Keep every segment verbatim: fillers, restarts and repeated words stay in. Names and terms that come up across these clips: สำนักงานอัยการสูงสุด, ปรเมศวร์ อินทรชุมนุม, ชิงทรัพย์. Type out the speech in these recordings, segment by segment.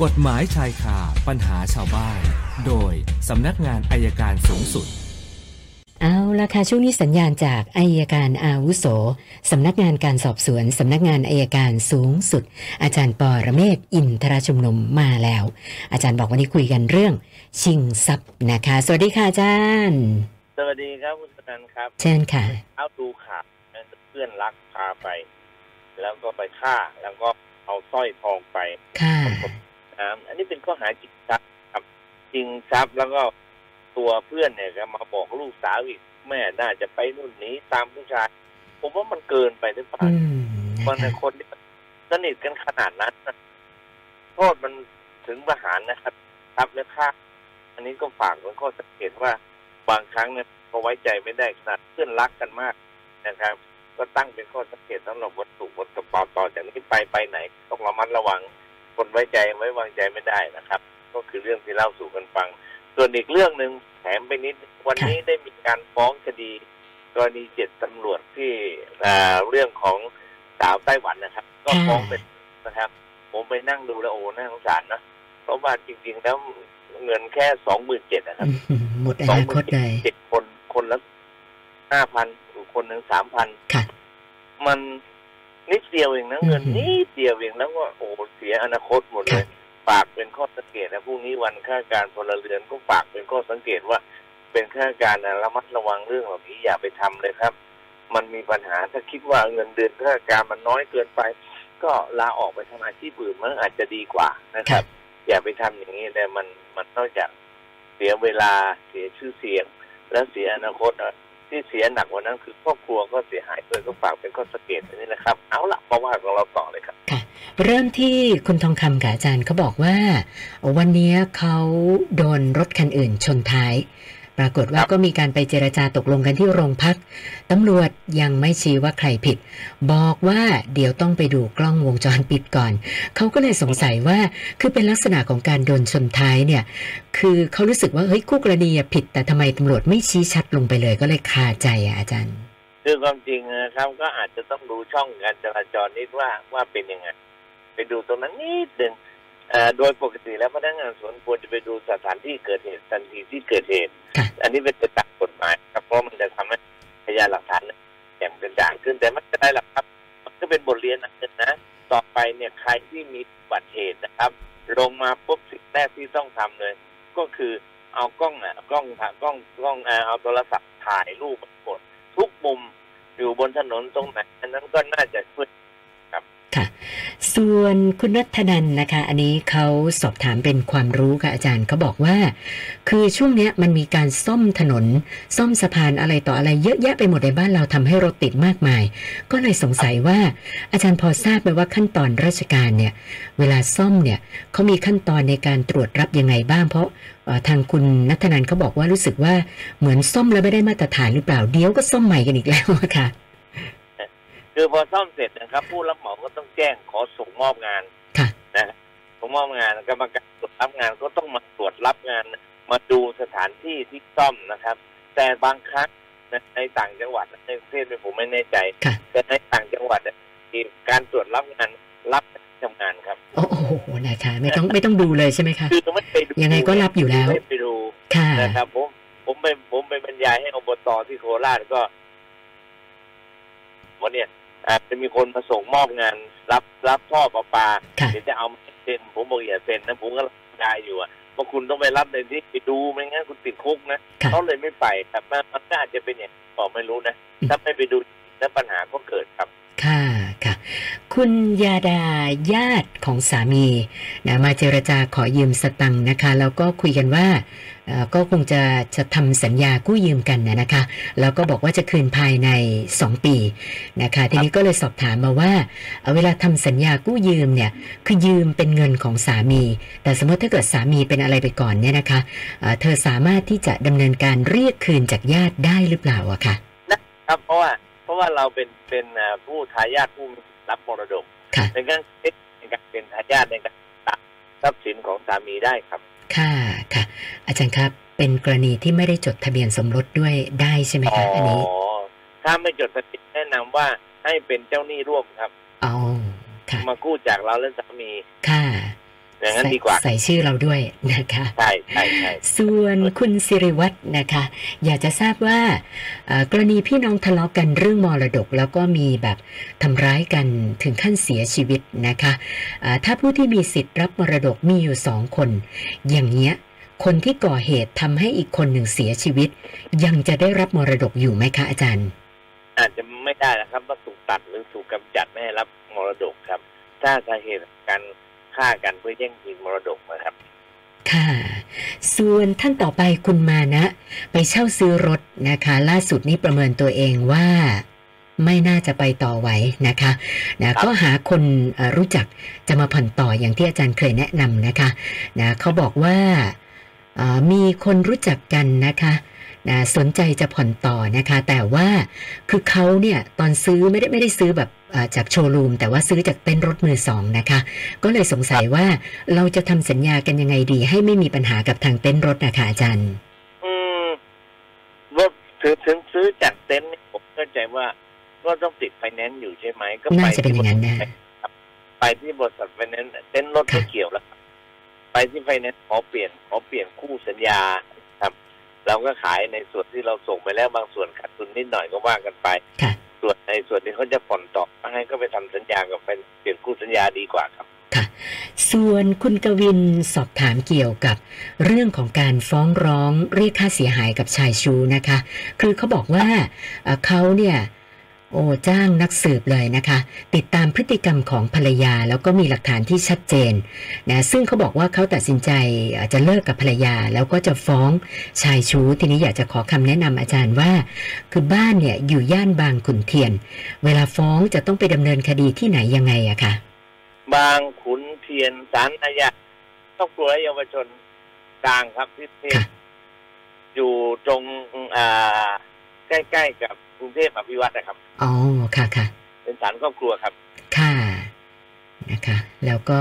กฎหมายชายคาปัญหาชาวบ้านโดยสำนักงานอัยการสูงสุดเอาล่ะค่ะช่วงนี้สัญญาณจากอัยการอาวุโสสำนักงานการสอบสวนสำนักงานอัยการสูงสุดอาจารย์ปรเมศวร์อินทรชุมนุมมาแล้วอาจารย์บอกวันนี้คุยกันเรื่องชิงทรัพย์นะคะสวัสดีค่ะอาจารย์สวัสดีครับคุณประธานครับเชิญค่ะเอาดูข่าวเพื่อนรักพาไปแล้วก็ไปฆ่าแล้วก็เอาสร้อยทองไปค่ะอันนี้เป็นข้อหาชิงทรัพย์ครับชิงทรัพย์แล้วก็ตัวเพื่อนเนี่ยก็มาบอกลูกสาวอีกแม่น่าจะไปนู่นนี้ตามผู้ชายผมว่ามันเกินไปหรือเปล่ามันเป็นคนที่สนิทกันขนาดนั้นโทษมันถึงประหารนะครับครับและฆ่าอันนี้ก็ฝากเป็นข้อสังเกตว่าบางครั้งเนี่ยเขาไว้ใจไม่ได้ขนาดเพื่อนรักกันมากนะครับก็ตั้งเป็นข้อสังเกตสำหรับวัตถุวัตถุเปล่าต่อจากนี้ไปไปไหนต้องระมัดระวังคนไว้ใจไว้วางใจไม่ได้นะครับก็คือเรื่องที่เล่าสู่กันฟังส่วนอีกเรื่องหนึ่งแถมไปนิดวันนี้ได้มีการฟ้องคดีกรณีเจ็ดตำรวจที่เรื่องของสาวไต้หวันนะครับก็ฟ้องเป็นนะครับผมไปนั่งดูแล้วโอ้น่าสงสารนะเพราะว่าจริงๆแล้วเงินแค่สองหมื่นเจ็ดนะครับหมดอนาคตเลยเจ็ดคนคนละห้าพันคนหนึ่งสามพันมันนิดเดียวเองนะเงินนิดเดียวเองแล้วก็โอ้เสียอนาคตหมดเลยฝากเป็นข้อสังเกตนะพรุ่งนี้วันข้าราชการพลเรือนก็ฝากเป็นข้อสังเกตว่าเป็นข้าราชการนะระมัดระวังเรื่องเหล่านี้อย่าไปทำเลยครับมันมีปัญหาถ้าคิดว่าเงินเดือนข้าราชการมันน้อยเกินไปก็ลาออกไปทำอาชีพอื่นมันอาจจะดีกว่านะครับอย่าไปทำอย่างนี้เลยมันมันนอกจากเสียเวลาเสียชื่อเสียงและเสียอนาคตที่เสียหนักกว่านั้นคือครอบครัวก็เสียหายด้วยก็ฝากเป็นข้อสังเกตอันนี้นะครับเอาละมาว่าของเราต่อเลยครับเริ่มที่คุณทองคำกับอาจารย์เขาบอกว่าวันนี้เขาโดนรถคันอื่นชนท้ายปรากฏว่าก็มีการไปเจรจาตกลงกันที่โรงพักตำรวจยังไม่ชี้ว่าใครผิดบอกว่าเดี๋ยวต้องไปดูกล้องวงจรปิดก่อนเขาก็เลยสงสัยว่าคือเป็นลักษณะของการโดนชนท้ายเนี่ยคือเขารู้สึกว่าเฮ้ยคู่กรณีผิดแต่ทำไมตำรวจไม่ชี้ชัดลงไปเลยก็เลยคาใจอ่ะอาจารย์คือความจริงนะครับก็อาจจะต้องดูช่องการจราจรนิดว่าว่าเป็นยังไงไปดูตรงนั้นนิดหนึ่งโดยปกติแล้วพนักงานสวนควรจะไปดูสถานที่เกิดเหตุทันทีที่เกิดเหตุอันนี้เป็นตามกฎหมายครับเพราะมันจะทำให้พยานหลักฐานแจ่มกระจ่างขึ้นแต่ไม่ได้หรอกครับมันก็เป็นบทเรียนนะต่อไปเนี่ยใครที่มีอุบัติเหตุนะครับลงมาปุ๊บสิ่งแรกที่ต้องทำเลยก็คือเอากล้องนะกล้องถ่ายกล้องกล้องเอาโทรศัพท์ถ่ายรูปกดทุกมุมอยู่บนถนนตรงไหนอันนั้นก็น่าจะช่วยค่ะส่วนคุณรัตนันนะคะอันนี้เขาสอบถามเป็นความรู้ค่ะอาจารย์เขาบอกว่าคือช่วงเนี้ยมันมีการซ่อมถนนซ่อมสะพานอะไรต่ออะไรเยอะแยะไปหมดในบ้านเราทำให้รถติดมากมายก็เลยสงสัยว่าอาจารย์พอทราบไหมว่าขั้นตอนราชการเนี่ยเวลาซ่อมเนี่ยเขามีขั้นตอนในการตรวจรับยังไงบ้างเพราะทางคุณรัตนันเขาบอกว่ารู้สึกว่าเหมือนซ่อมแล้วไม่ได้มาตรฐานหรือเปล่าเดี๋ยวก็ซ่อมใหม่กันอีกแล้วค่ะคือพอซ่อมเสร็จนะครับผู้รับเหมาก็ต้องแจ้งขอส่งมอบงานนะส่งมอบงานกรรมการตรวจรับงานก็ต้องมาตรวจรับงานมาดูสถานที่ที่ซ่อมนะครับแต่บางครั้งในต่างจังหวัดในกรุงเทพผมไม่แน่ใจแต่ในต่างจังหวัดการตรวจรับงานรับทำงานครับโอ้โหนะคะไม่ต้องไม่ต้องดูเลยใช่ไหมคะคือไม่ไปดูยังไงก็รับอยู่แล้วไม่ไปดูนะครับผมผมไปผมไปบรรยายให้อบต.ที่โคราชก็วันนี้อาจจะมีคนมาส่งมอบงานรับรับท่อประปาเดี๋ยวจะเอาเซ็นผมบอกอย่าเซ็นนะผมก็ได้อยู่อ่ะเพราะคุณต้องไปรับในที่ไปดูไม่งั้นคุณติดคุกนะเขาเลยไม่ไปแต่มันน่าจะเป็นอย่างบอกไม่รู้นะถ้าไม่ไปดูแล้วปัญหาก็เกิดครับค่ะค่ะคุณยาดาญาติของสามีนะมาเจรจาขอยืมสตังค์นะคะแล้วก็คุยกันว่าก็คงจะจะทำสัญญากู้ยืมกันนะนะคะแล้วก็บอกว่าจะคืนภายในสองปีนะคะทีนี้ก็เลยสอบถามมาว่าเวลาทำสัญญากู้ยืมเนี่ยคือยืมเป็นเงินของสามีแต่สมมติถ้าเกิดสามีเป็นอะไรไปก่อนเนี่ยนะคะเธอสามารถที่จะดำเนินการเรียกคืนจากญาติได้หรือเปล่าอะค่ะนะครับเพราะว่าเพราะว่าเราเป็นเป็นผู้ทายาทผู้รับมรดกในการในการเป็นทายาทในการตัดทรัพย์สินของสามีได้ครับค่ะค่ะอาจารย์ครับเป็นกรณีที่ไม่ได้จดทะเบียนสมรสด้วยได้ใช่ไหมคะอันนี้อ๋อถ้าไม่จดทะเบียนแนะนำว่าให้เป็นเจ้าหนี้ร่วมครับอ๋อค่ะมากู้จากเราและสามีค่ะ อย่างนั้นดีกว่าใส่ชื่อเราด้วยนะคะใช่ใช่ใช่ส่วนคุณสิริวัฒน์นะคะอยากจะทราบว่ากรณีพี่น้องทะเลาะกันเรื่องมรดกแล้วก็มีแบบทำร้ายกันถึงขั้นเสียชีวิตนะคะถ้าผู้ที่มีสิทธิ์รับมรดกมีอยู่สองคนอย่างเงี้ยคนที่ก่อเหตุทำให้อีกคนหนึ่งเสียชีวิตยังจะได้รับมรดกอยู่ไหมคะอาจารย์อาจจะไม่ได้นะครับว่าถูกตัดหรือถูกกำจัดไม่รับมรดกครับถ้าสาเหตุการฆ่ากันเพื่อแย่งชิงมรดกนะครับค่ะส่วนท่านต่อไปคุณมานะไปเช่าซื้อรถนะคะล่าสุดนี้ประเมินตัวเองว่าไม่น่าจะไปต่อไหวนะคะนะก็หาคนรู้จักจะมาผ่อนต่ออย่างที่อาจารย์เคยแนะนำนะคะนะเขาบอกว่ามีคนรู้จักกันนะคะนะสนใจจะผ่อนต่อนะคะแต่ว่าคือเขาเนี่ยตอนซื้อไม่ได้ไม่ได้ซื้อแบบจากโชว์รูมแต่ว่าซื้อจากเต้นรถมือสองนะคะก็เลยสงสัยว่าเราจะทำสัญญากันยังไงดีให้ไม่มีปัญหากับทางเต้นรถนะคะอาจารย์อืมรถถึงซื้อจากเต้นผมเข้าใจว่าก็ต้องติดไฟแนนซ์อยู่ใช่ไหมก็ไปที่บริษัทไปที่บริษัทไฟแนนซ์เต้นรถไม่เกี่ยวแล้วไปที่ไฟแนนซ์ขอเปลี่ยนขอเปลี่ยนคู่สัญญาครับเราก็ขายในส่วนที่เราส่งไปแล้วบางส่วนขาดทุนนิดหน่อยก็ว่ากันไปส่วนในส่วนที่เขาจะผ่อนต่อให้ก็ไปทำสัญญากับไปเปลี่ยนคู่สัญญาดีกว่าครับค่ะส่วนคุณกวินสอบถามเกี่ยวกับเรื่องของการฟ้องร้องเรียกค่าเสียหายกับชายชูนะคะคือเขาบอกว่าเขาเนี่ยโอ้จ้างนักสืบเลยนะคะติดตามพฤติกรรมของภรรยาแล้วก็มีหลักฐานที่ชัดเจนนะซึ่งเขาบอกว่าเขาตัดสินใจจะเลิกกับภรรยาแล้วก็จะฟ้องชายชู้ทีนี้อยากจะขอคำแนะนำอาจารย์ว่าคือบ้านเนี่ยอยู่ย่านบางขุนเทียนเวลาฟ้องจะต้องไปดำเนินคดีที่ไหนยังไงอะคะบางขุนเทียนศาลอาญาครอบครัวและเยาวชนกลางครับที่อยู่ตรงอ่าใกล้ๆกับกรุงเทพอภิวัตรนะครับอ๋อค่ะค่ะเป็นศาลครอบครัวครับค่ะนะคะแล้วก็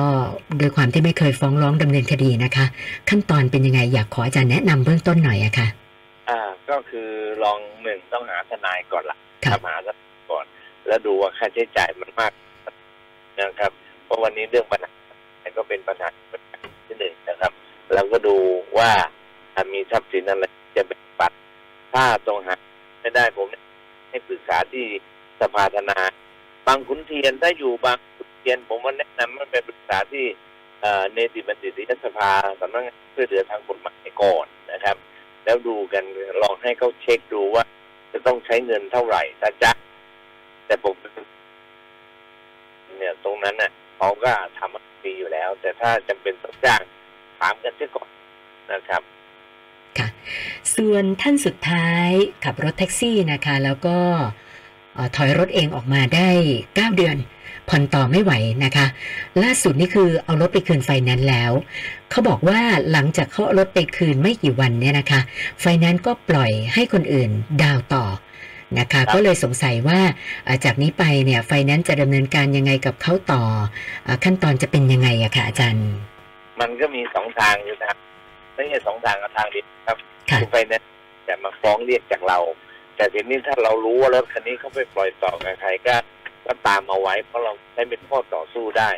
โดยความที่ไม่เคยฟ้องร้องดำเนินคดีนะคะขั้นตอนเป็นยังไงอยากขออาจารย์แนะนำเบื้องต้นหน่อยอะค่ะอ่าก็คือลองหนึ่งต้องหาทนายก่อนละค่ะหาทนายก่อนแล้วดูว่าค่าใช้จ่ายมันมากนะครับเพราะวันนี้เรื่องปัญหาก็เป็นปัญหาที่หนึ่งนะครับเราก็ดูว่ามีทรัพย์สินอะไรจะเป็นปัจจัยถ้าตรงหาไม่ได้ผมให้ปรึกษาที่สภาธนาบางขุนเทียนถ้าอยู่บางขุนเทียนผมว่าแนะนำให้ไปปรึกษาที่เนติบัณฑิตยสภาสำนักงานช่วยเหลือทางกฎหมายก่อนนะครับแล้วดูกันลองให้เขาเช็คดูว่าจะต้องใช้เงินเท่าไหร่นะจ๊ะแต่ผมเนี่ยตรงนั้นน่ะเขาก็ทำดีอยู่แล้วแต่ถ้าจำเป็นต้องจ้างถามกันเสียก่อนนะครับค่ะส่วนท่านสุดท้ายขับรถแท็กซี่นะคะแล้วก็ถอยรถเองออกมาได้เก้าเดือนผ่อนต่อไม่ไหวนะคะล่าสุดนี่คือเอารถไปคืนไฟแนนซ์แล้วเขาบอกว่าหลังจากเขาเอารถไปคืนไม่กี่วันเนี่ยนะคะไฟแนนซ์ก็ปล่อยให้คนอื่นดาวต่อนะคะก็เลยสงสัยว่าจากนี้ไปเนี่ยไฟแนนซ์จะดำเนินการยังไงกับเขาต่อขั้นตอนจะเป็นยังไงอะค่ะอาจารย์มันก็มีสองทางอยู่นะไม่ใช่สองทางกับทางเดียวครับคือไฟแนนซ์จะมาฟ้องเรียกจากเราแต่ทีนี้ถ้าเรารู้ว่ารถคันนี้เขาไปปล่อยต่อกับใครก็ก็ตามเอาไว้เพราะเราใช้เป็นข้อต่อสู้ได้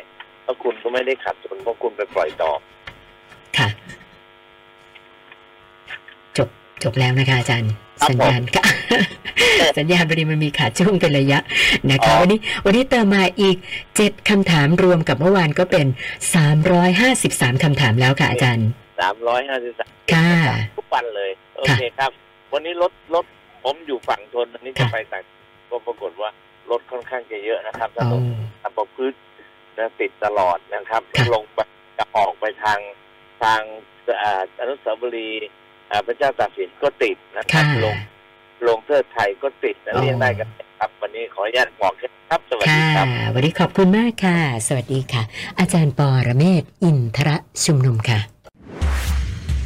เพราะคุณก็ไม่ได้ขาดทุนเพราะคุณไปปล่อยต่อค่ะจบจบแล้วนะคะอาจารย์สัญญาณค่ะ สัญญาณพอดีมันมีขาดช่วงเป็นระยะนะคะวันนี้วันนี้เติมมาอีกเจ็ดคำถามรวมกับเมื่อวานก็เป็นสามร้อยห้าสิบสามคำถามแล้วค่ะอาจารย์สามร้อยห้าสิบสามทุกวันเลยโอเคครับวันนี้รถรถผมอยู่ฝั่งทนวันนี้จะไปต่างก็ปรากฏว่ารถค่อนข้างจะเยอะนะครับถนนอัปพฤกษ์นะติดตลอดนะครับลงไปจะออกไปทางทางอนุสาวรีย์พระเจ้าตากสินก็ติดนะครับลงลงเทิดไทยก็ติดเรียกได้กันครับวันนี้ขออนุญาตบอกครับสวัสดีครับวันนี้ขอบคุณมากค่ะสวัสดีค่ะอาจารย์ปรเมศวร์อินทรชุมนุมค่ะ